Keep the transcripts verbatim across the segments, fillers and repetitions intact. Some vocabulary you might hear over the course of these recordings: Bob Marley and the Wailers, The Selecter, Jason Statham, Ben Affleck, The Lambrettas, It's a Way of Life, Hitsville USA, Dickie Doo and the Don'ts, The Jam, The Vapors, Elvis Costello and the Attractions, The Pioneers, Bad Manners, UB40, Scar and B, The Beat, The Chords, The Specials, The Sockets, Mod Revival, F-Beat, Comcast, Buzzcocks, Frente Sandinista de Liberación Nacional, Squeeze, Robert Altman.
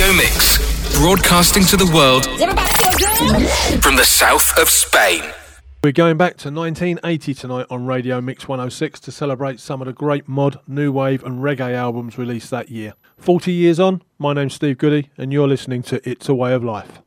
radio mix, broadcasting to the world from the south of Spain. We're going back to nineteen eighty tonight on Radio Mix one oh six to celebrate some of the great mod, new wave and reggae albums released that year. forty years on, my name's Steve Goodey and you're listening to It's a Way of Life.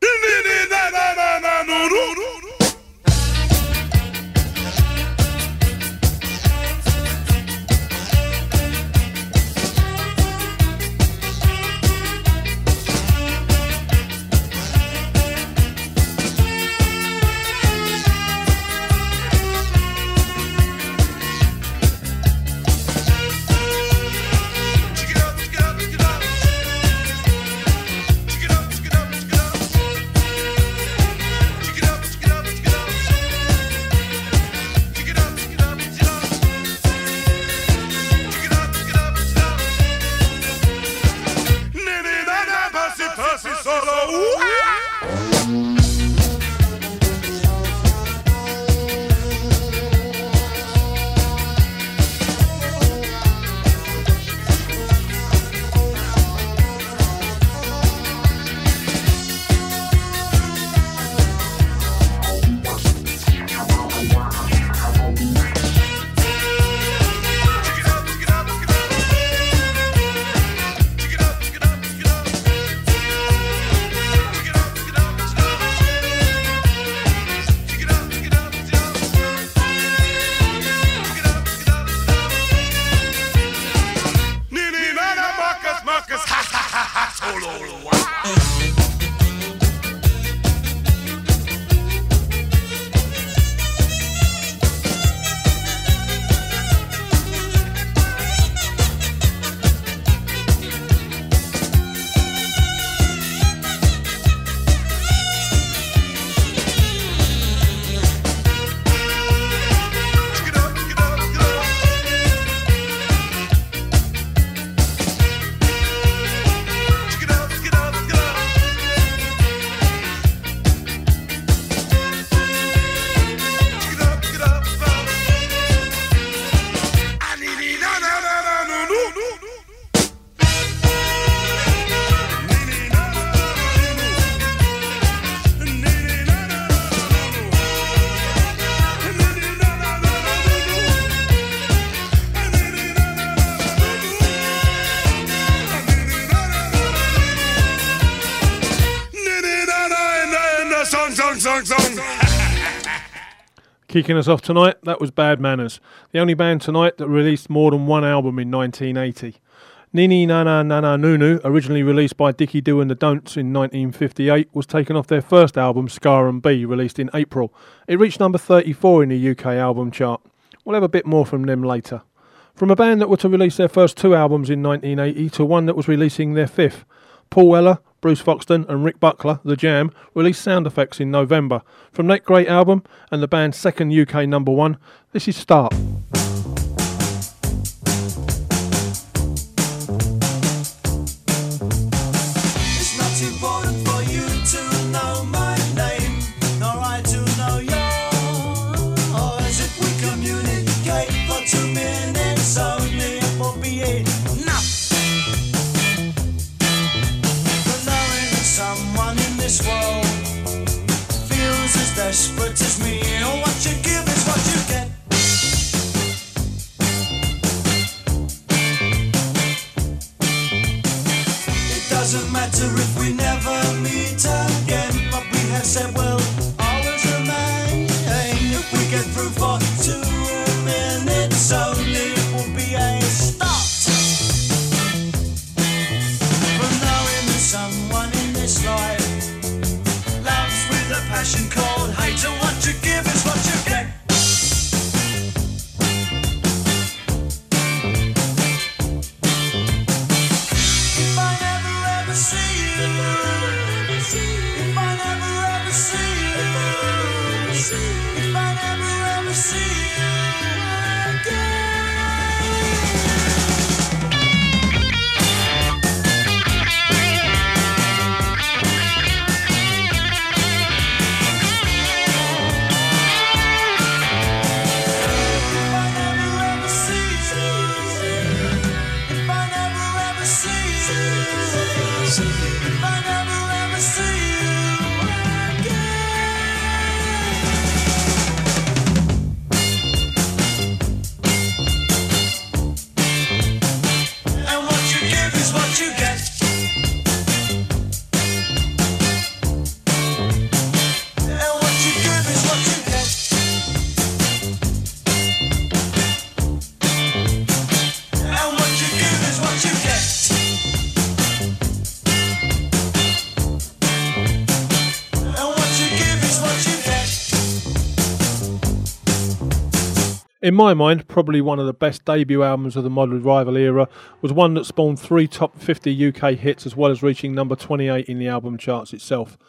Kicking us off tonight, that was Bad Manners, the only band tonight that released more than one album in nineteen eighty. Nini Nana Nana Nunu, originally released by Dickie Doo and the Don'ts in nineteen fifty-eight, was taken off their first album, Scar and B, released in April. It reached number thirty-four in the U K album chart. We'll have a bit more from them later. From a band that were to release their first two albums in nineteen eighty to one that was releasing their fifth, Paul Eller, Bruce Foxton and Rick Buckler, The Jam, released Sound Effects in November. From that great album and the band's second U K number one, this is Start. Desperate as me, what you give is what you get. It doesn't matter if we never meet again, but we have said we'll always remain. If we get through for two minutes only, it will be a start. From knowing that someone in this life loves with a passion called. So what you give is what you get. If I never ever see you, if I never ever see you, if I never ever see you In my mind, probably one of the best debut albums of the Mod Revival era, was one that spawned three top fifty U K hits as well as reaching number twenty-eight in the album charts itself.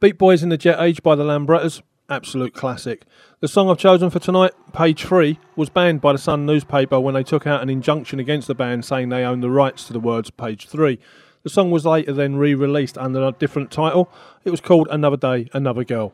Beat Boys in the Jet Age by the Lambrettas, absolute classic. The song I've chosen for tonight, Page Three, was banned by the Sun newspaper when they took out an injunction against the band saying they owned the rights to the words Page Three. The song was later then re-released under a different title. It was called Another Day, Another Girl.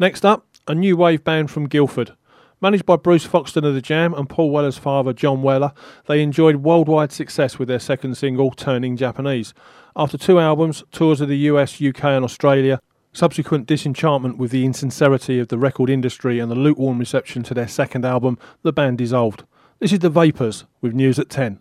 Next up, a new wave band from Guildford. Managed by Bruce Foxton of The Jam and Paul Weller's father, John Weller, they enjoyed worldwide success with their second single, Turning Japanese. After two albums, tours of the U S, U K and Australia, subsequent disenchantment with the insincerity of the record industry and the lukewarm reception to their second album, the band dissolved. This is The Vapors with News at ten.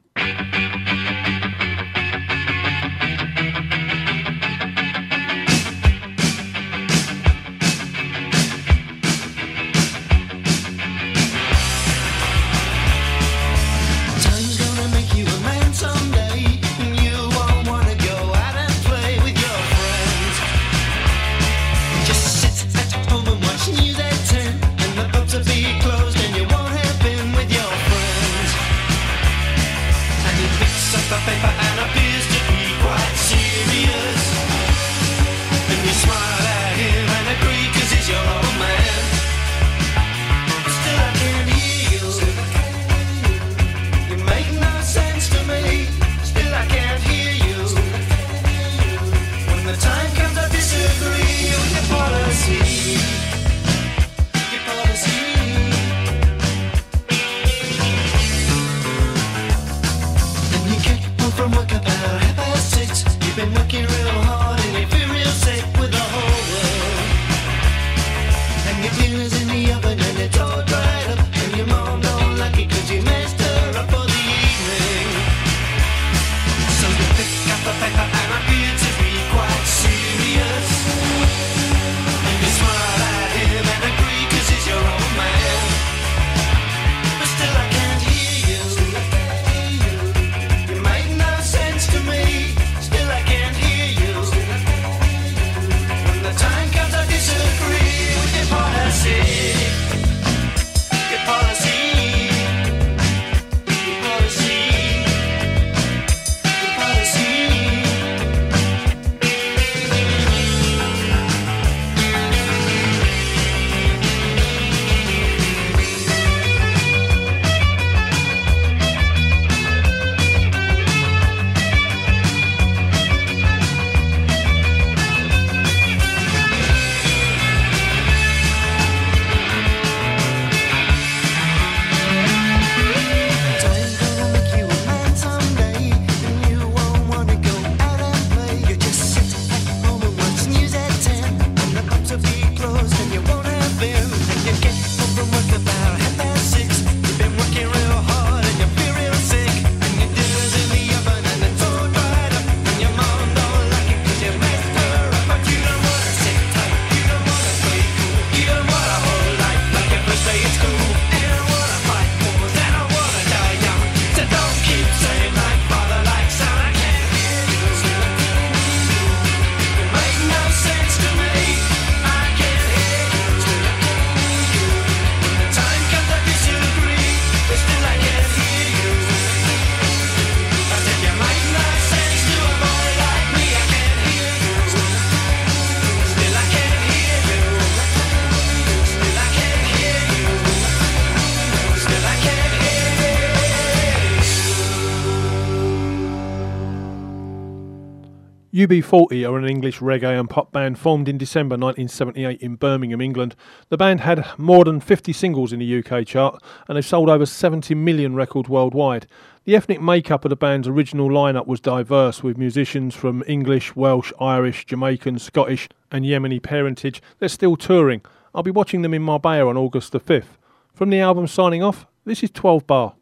Closed and you won't have been with your friends. U B forty are an English reggae and pop band formed in December nineteen seventy-eight in Birmingham, England. The band had more than fifty singles in the U K chart and they've sold over seventy million records worldwide. The ethnic makeup of the band's original lineup was diverse, with musicians from English, Welsh, Irish, Jamaican, Scottish and Yemeni parentage. They're still touring. I'll be watching them in Marbella on August the fifth. From the album Signing Off, this is twelve bar.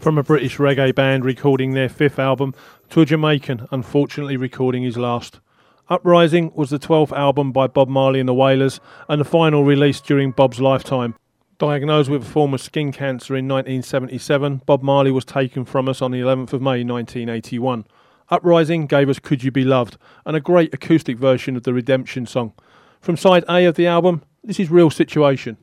From a British reggae band recording their fifth album to a Jamaican unfortunately recording his last. Uprising was the twelfth album by Bob Marley and the Wailers and the final release during Bob's lifetime. Diagnosed with a form of skin cancer in nineteen seventy-seven, Bob Marley was taken from us on the eleventh of May nineteen eighty-one. Uprising gave us Could You Be Loved and a great acoustic version of the Redemption song. From side A of the album, this is Real Situation.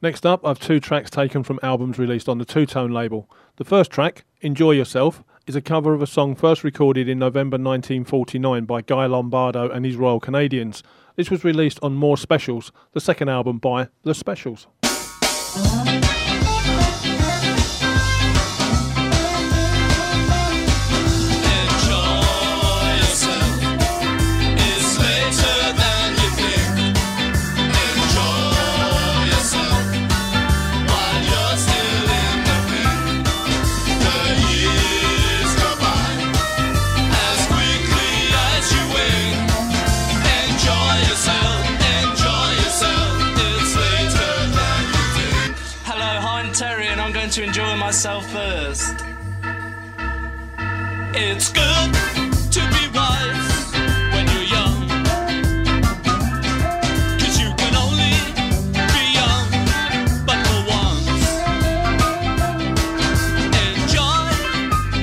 Next up, I've two tracks taken from albums released on the Two Tone label. The first track, Enjoy Yourself, is a cover of a song first recorded in November nineteen forty-nine by Guy Lombardo and his Royal Canadians. This was released on More Specials, the second album by The Specials. To enjoy myself first. It's good to be wise when you're young, 'cause you can only be young but for once. Enjoy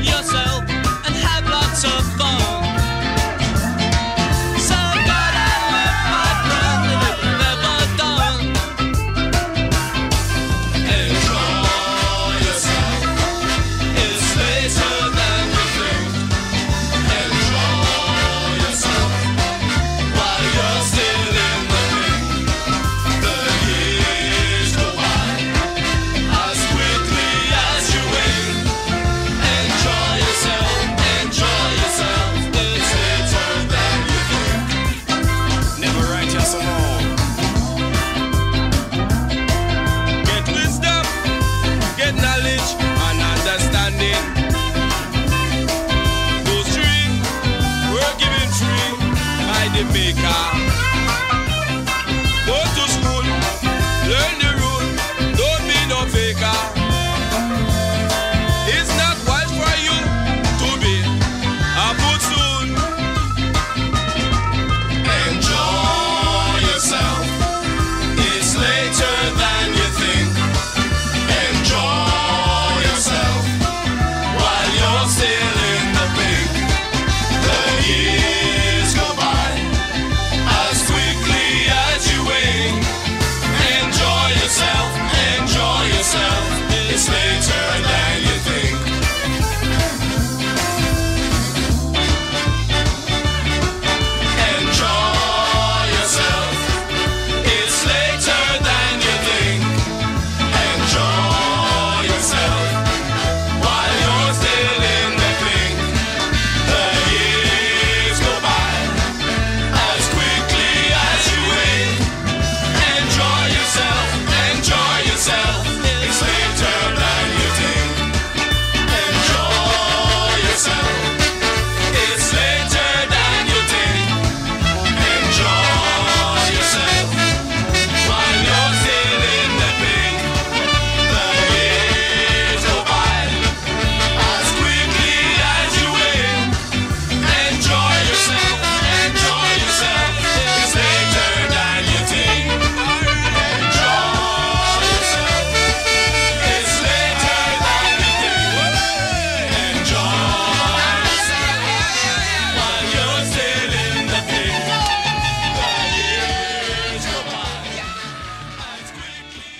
yourself and have lots of fun. So good I live my friend that I've never done. Enjoy yourself. It's later than we think.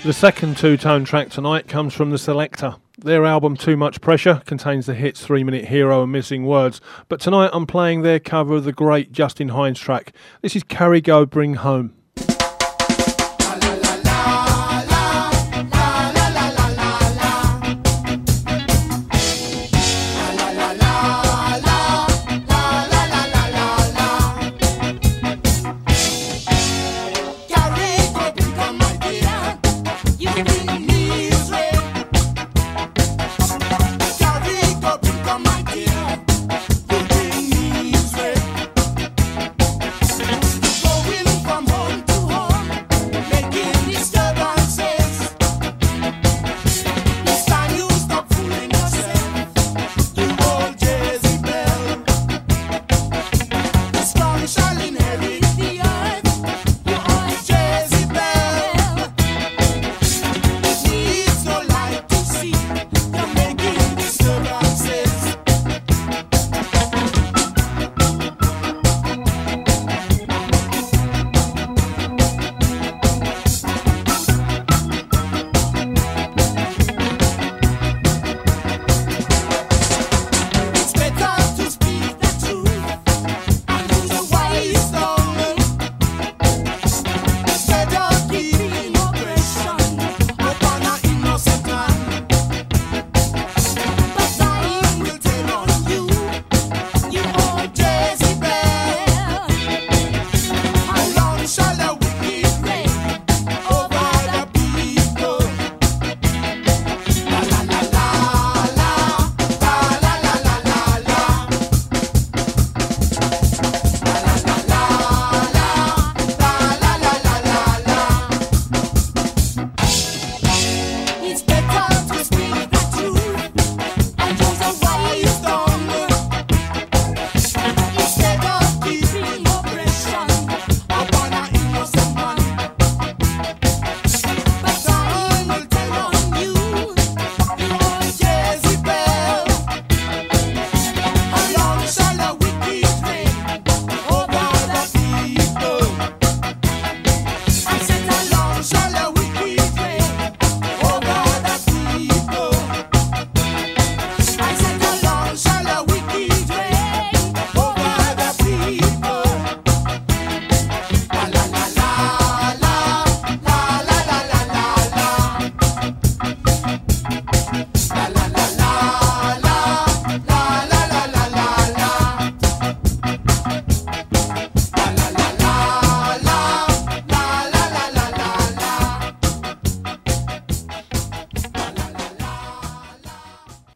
The second two-tone track tonight comes from The Selecter. Their album Too Much Pressure contains the hits Three Minute Hero and Missing Words, but tonight I'm playing their cover of the great Justin Hines track. This is Carry Go Bring Home.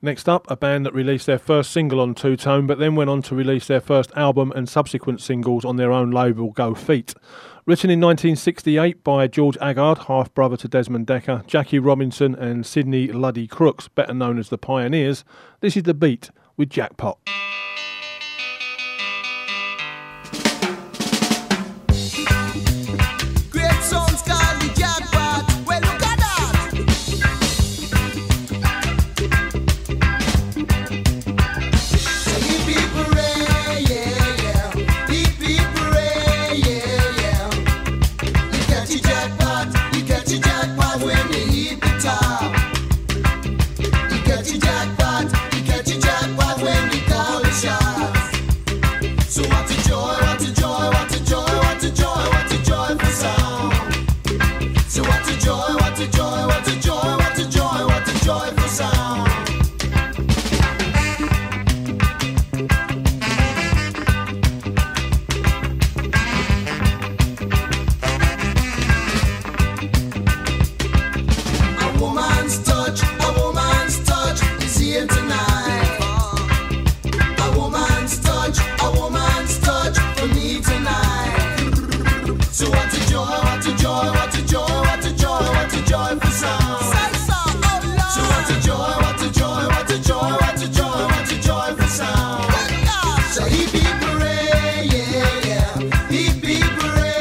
Next up, a band that released their first single on Two Tone, but then went on to release their first album and subsequent singles on their own label, Go Feet. Written in nineteen sixty-eight by George Aggard, half-brother to Desmond Dekker, Jackie Robinson and Sidney Luddy Crooks, better known as the Pioneers, this is The Beat with Jackpot.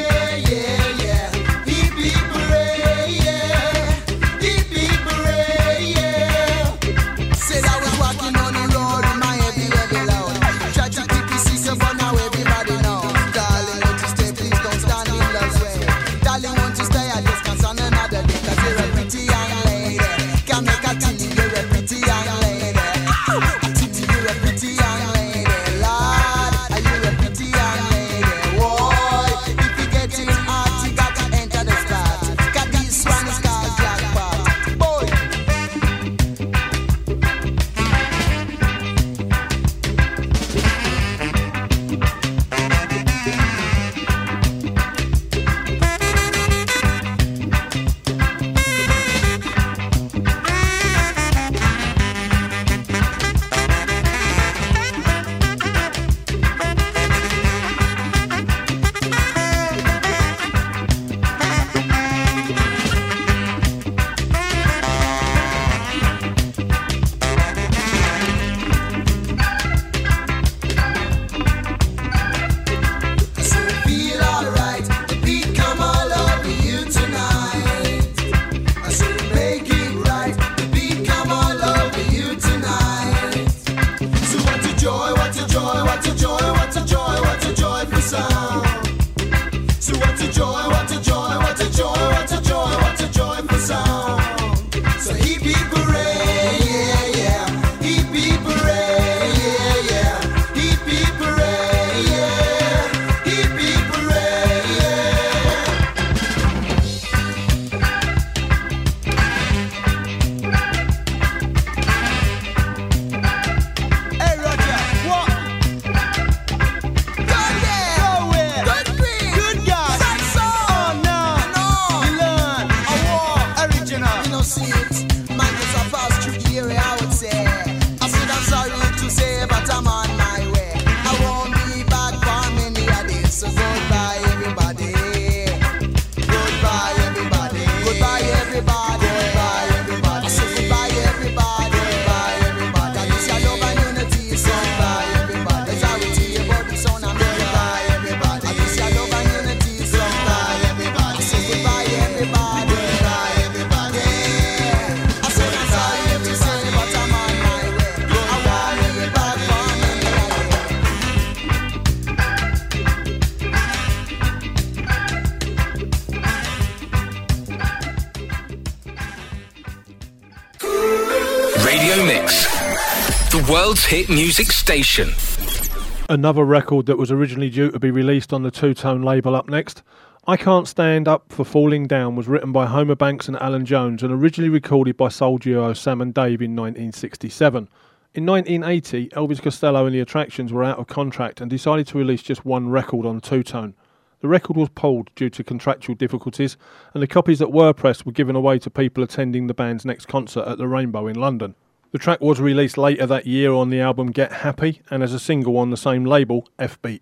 I Radio Mix, the world's hit music station. Another record that was originally due to be released on the Two-Tone label up next. I Can't Stand Up for Falling Down was written by Homer Banks and Alan Jones and originally recorded by soul duo Sam and Dave in nineteen sixty-seven. In nineteen eighty, Elvis Costello and the Attractions were out of contract and decided to release just one record on Two-Tone. The record was pulled due to contractual difficulties, and the copies that were pressed were given away to people attending the band's next concert at the Rainbow in London. The track was released later that year on the album Get Happy and as a single on the same label, F-Beat.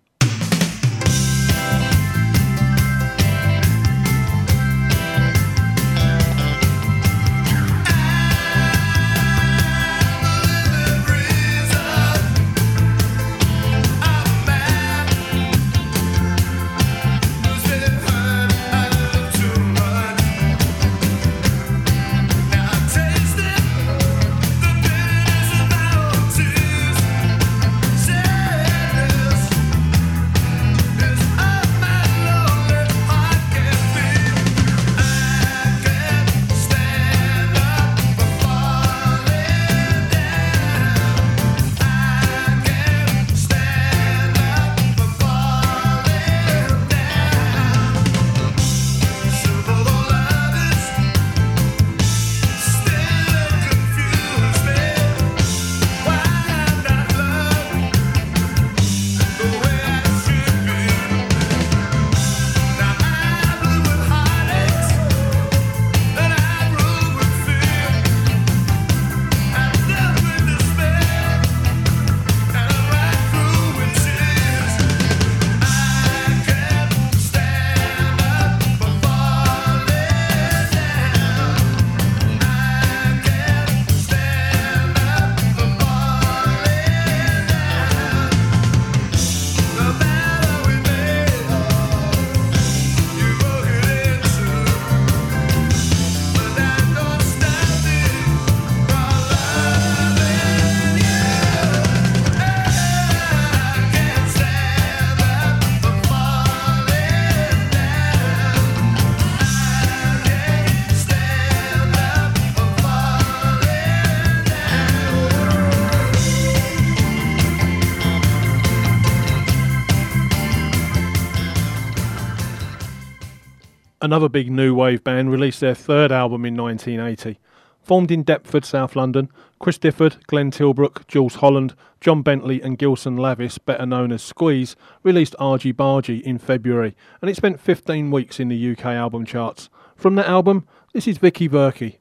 Another big new wave band released their third album in nineteen eighty. Formed in Deptford, South London, Chris Difford, Glenn Tilbrook, Jules Holland, John Bentley and Gilson Lavis, better known as Squeeze, released Argy Bargy in February, and it spent fifteen weeks in the U K album charts. From that album, this is Vicky Verkey.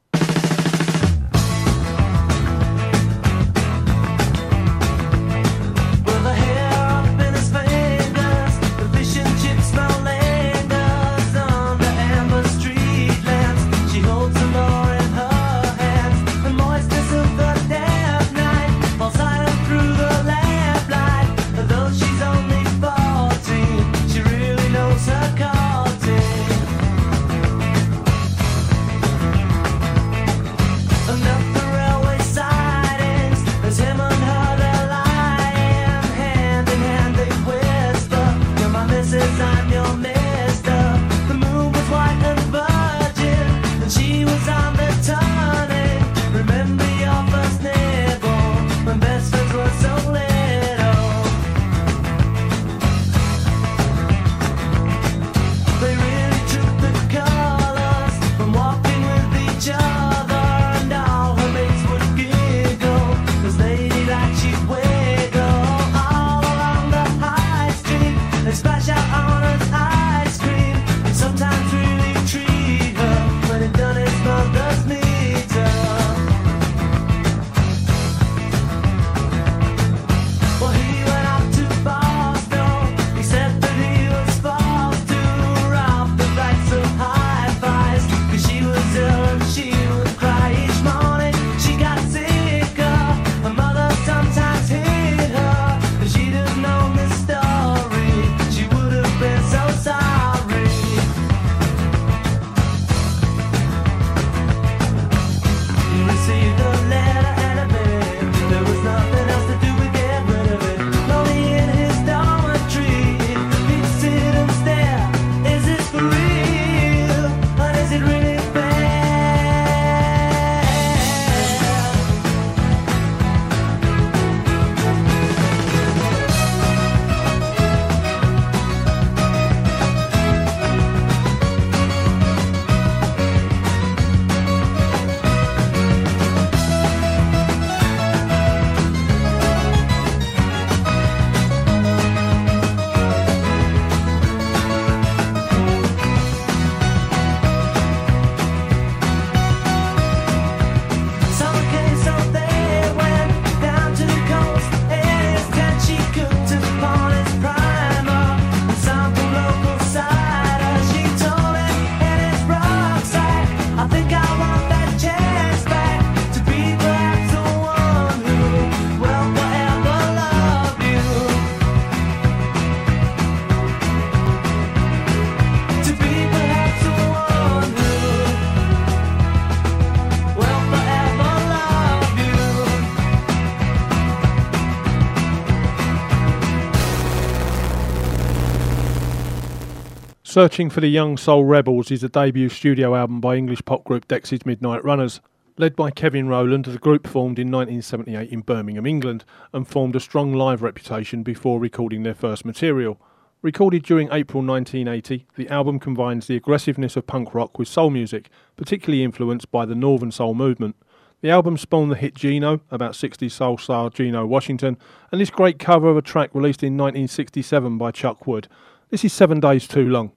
Searching for the Young Soul Rebels is the debut studio album by English pop group Dex's Midnight Runners. Led by Kevin Rowland, the group formed in nineteen seventy-eight in Birmingham, England, and formed a strong live reputation before recording their first material. Recorded during April nineteen eighty, the album combines the aggressiveness of punk rock with soul music, particularly influenced by the Northern Soul movement. The album spawned the hit Gino, about sixties soul star Gino Washington, and this great cover of a track released in nineteen sixty-seven by Chuck Wood. This is Seven Days Too Long.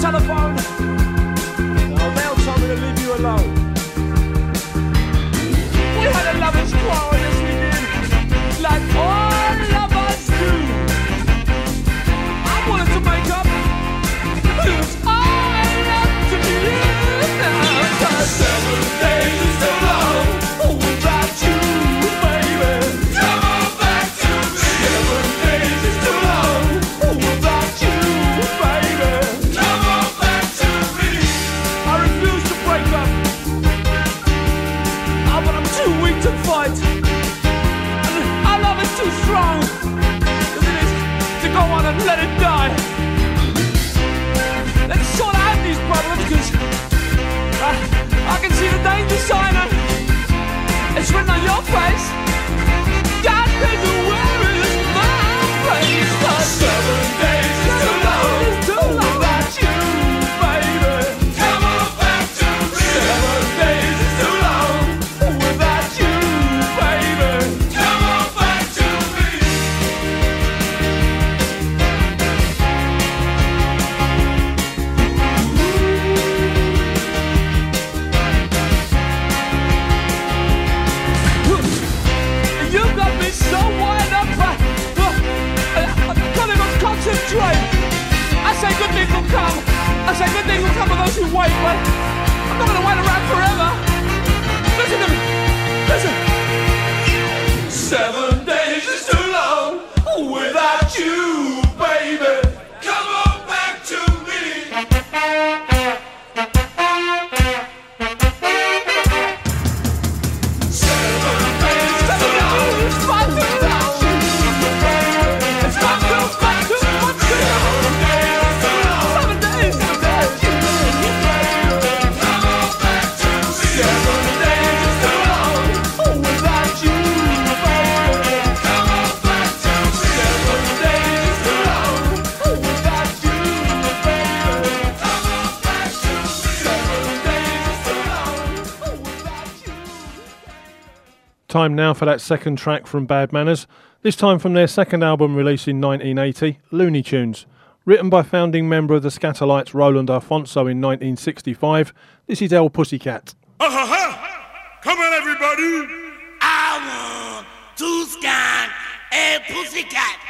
Telephone. Now they'll tell me to leave you alone. We had a lovers' quarrel this weekend, like all lovers do. I wanted to make up, lose all I love to be you. Cause seven days is too long, oh, without you, baby. Come on back to me. Seven days is too long, oh, without you, baby. Strong as it is to go on and let it die. Let's sort out these problems, because I, I can see the danger sign. It's written on your face. God knows where is my place. But seven days is too long, too long without you, baby. Come on back to me. Seven days is too long without you, baby. I say good things will come. I say good things will come for those who wait, but I'm not going to wait around forever. Listen to me. Listen. Seven days is too long without you, baby. Come on back to me. Time now for that second track from Bad Manners, this time from their second album released in nineteen eighty, Looney Tunes. Written by founding member of the Scatterlights Roland Alfonso in nineteen sixty-five, this is El Pussycat. Oh, ha, ha. Come on everybody! I want to scan a pussycat!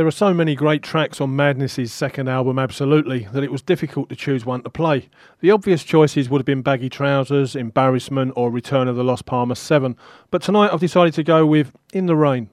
There are so many great tracks on Madness's second album, Absolutely, that it was difficult to choose one to play. The obvious choices would have been Baggy Trousers, Embarrassment or Return of the Lost Palmer seven, but tonight I've decided to go with In the Rain.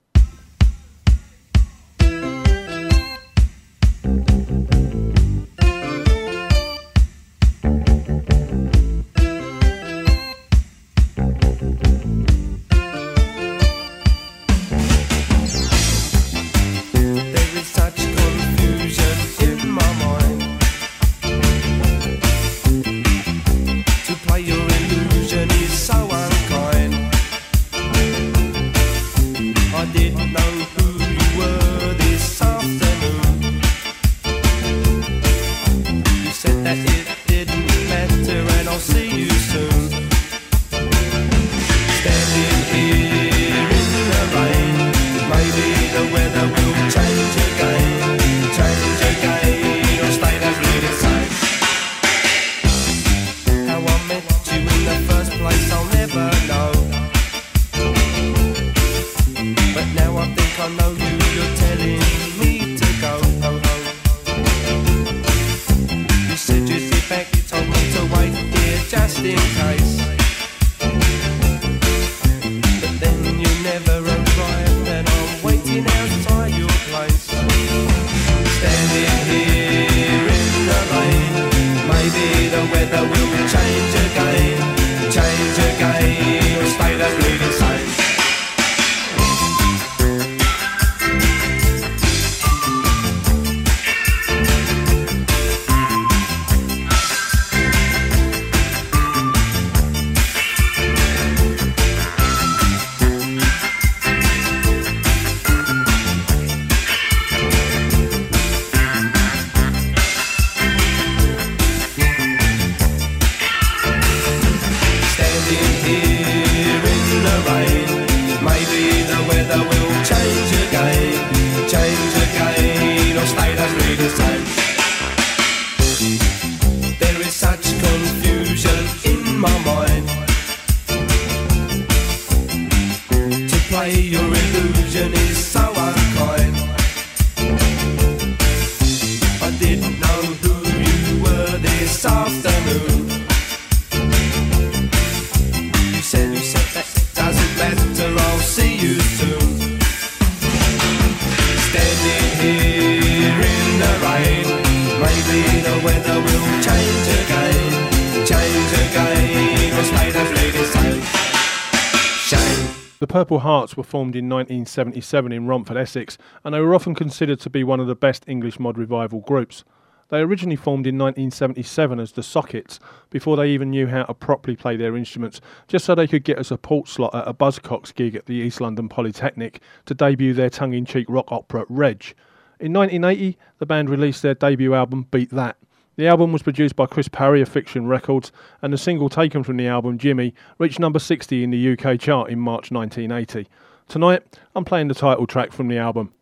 Purple Hearts were formed in nineteen seventy-seven in Romford, Essex, and they were often considered to be one of the best English Mod Revival groups. They originally formed in nineteen seventy-seven as The Sockets, before they even knew how to properly play their instruments, just so they could get a support slot at a Buzzcocks gig at the East London Polytechnic to debut their tongue-in-cheek rock opera, Reg. In nineteen eighty, the band released their debut album, Beat That. The album was produced by Chris Parry of Fiction Records, and the single taken from the album, Jimmy, reached number sixty in the U K chart in March nineteen eighty. Tonight, I'm playing the title track from the album.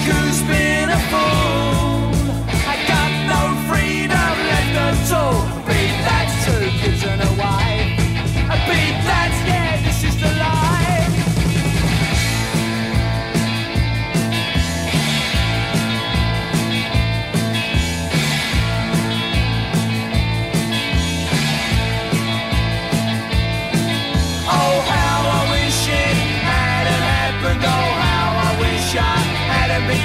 Who's been a fool? I got no freedom left.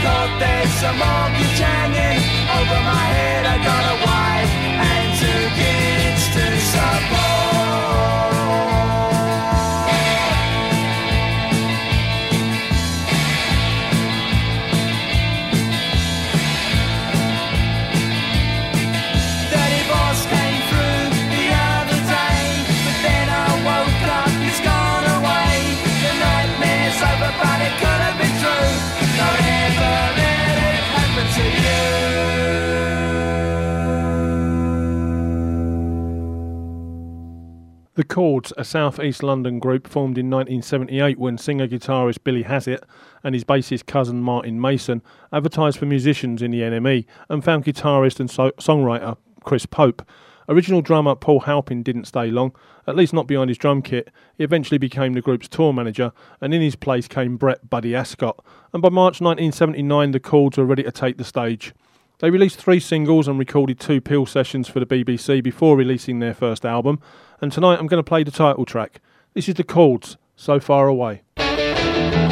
thought there's some mortgage hanging over my head. I got a wife and two kids to support. The Chords, a South East London group formed in nineteen seventy-eight when singer-guitarist Billy Hassett and his bassist cousin Martin Mason advertised for musicians in the N M E and found guitarist and so- songwriter Chris Pope. Original drummer Paul Halpin didn't stay long, at least not behind his drum kit. He eventually became the group's tour manager, and in his place came Brett Buddy Ascott. And by March nineteen seventy-nine, the Chords were ready to take the stage. They released three singles and recorded two Peel sessions for the B B C before releasing their first album. And tonight I'm going to play the title track. This is The Chords, So Far Away. Oh!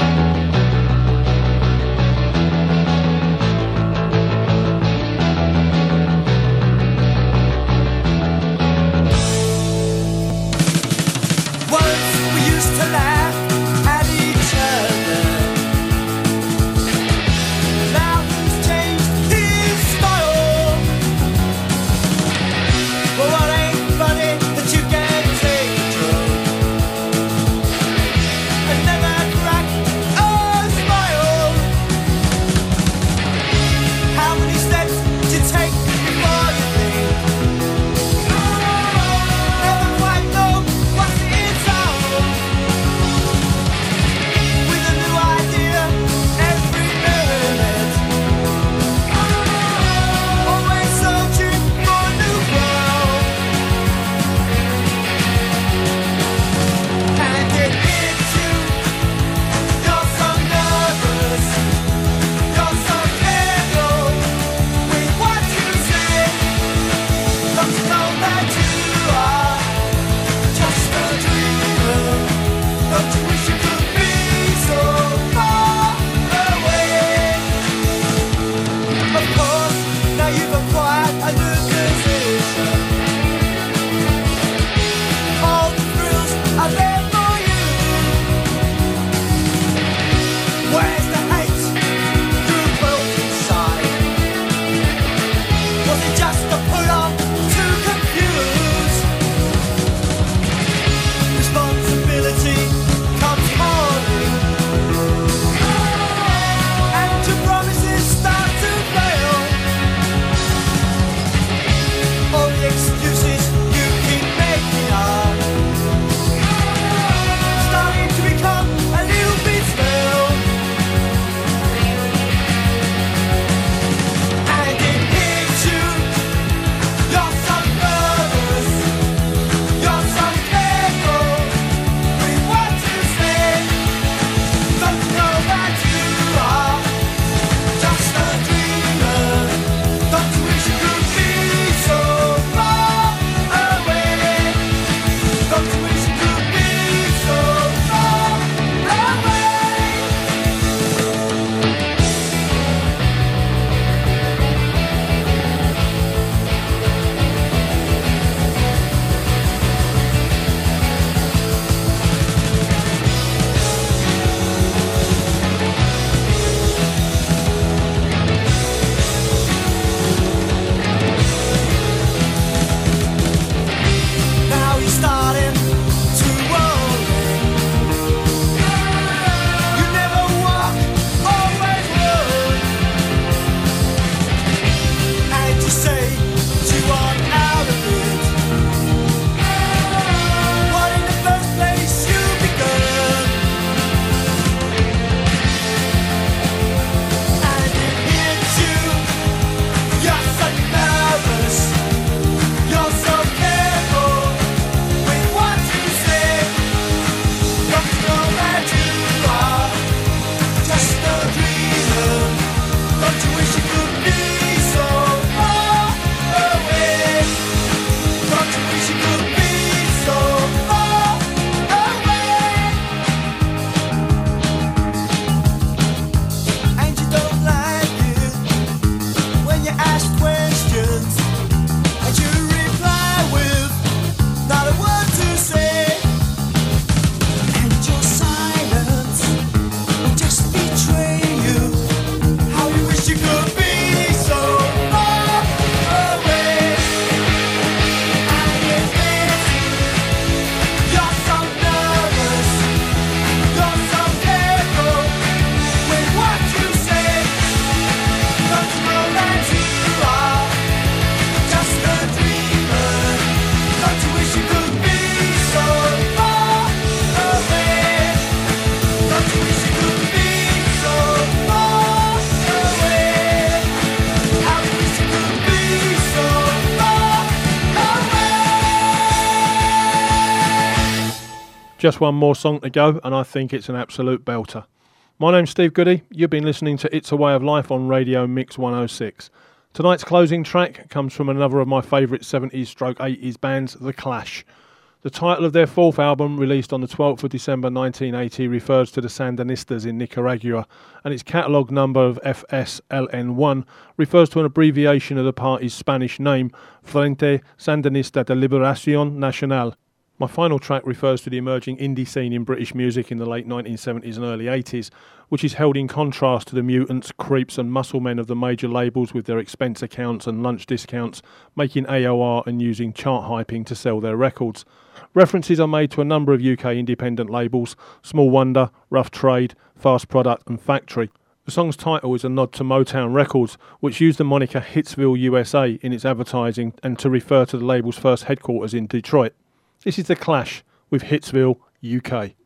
Just one more song to go, and I think it's an absolute belter. My name's Steve Goodey. You've been listening to It's a Way of Life on Radio Mix one oh six. Tonight's closing track comes from another of my favourite seventies stroke eighties bands, The Clash. The title of their fourth album, released on the twelfth of December nineteen eighty, refers to the Sandinistas in Nicaragua, and its catalogue number of F S L N one refers to an abbreviation of the party's Spanish name, Frente Sandinista de Liberación Nacional. My final track refers to the emerging indie scene in British music in the late nineteen seventies and early eighties, which is held in contrast to the mutants, creeps and muscle men of the major labels with their expense accounts and lunch discounts, making A O R and using chart hyping to sell their records. References are made to a number of U K independent labels, Small Wonder, Rough Trade, Fast Product and Factory. The song's title is a nod to Motown Records, which used the moniker Hitsville U S A in its advertising and to refer to the label's first headquarters in Detroit. This is The Clash with Hitsville, U K.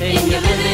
In your living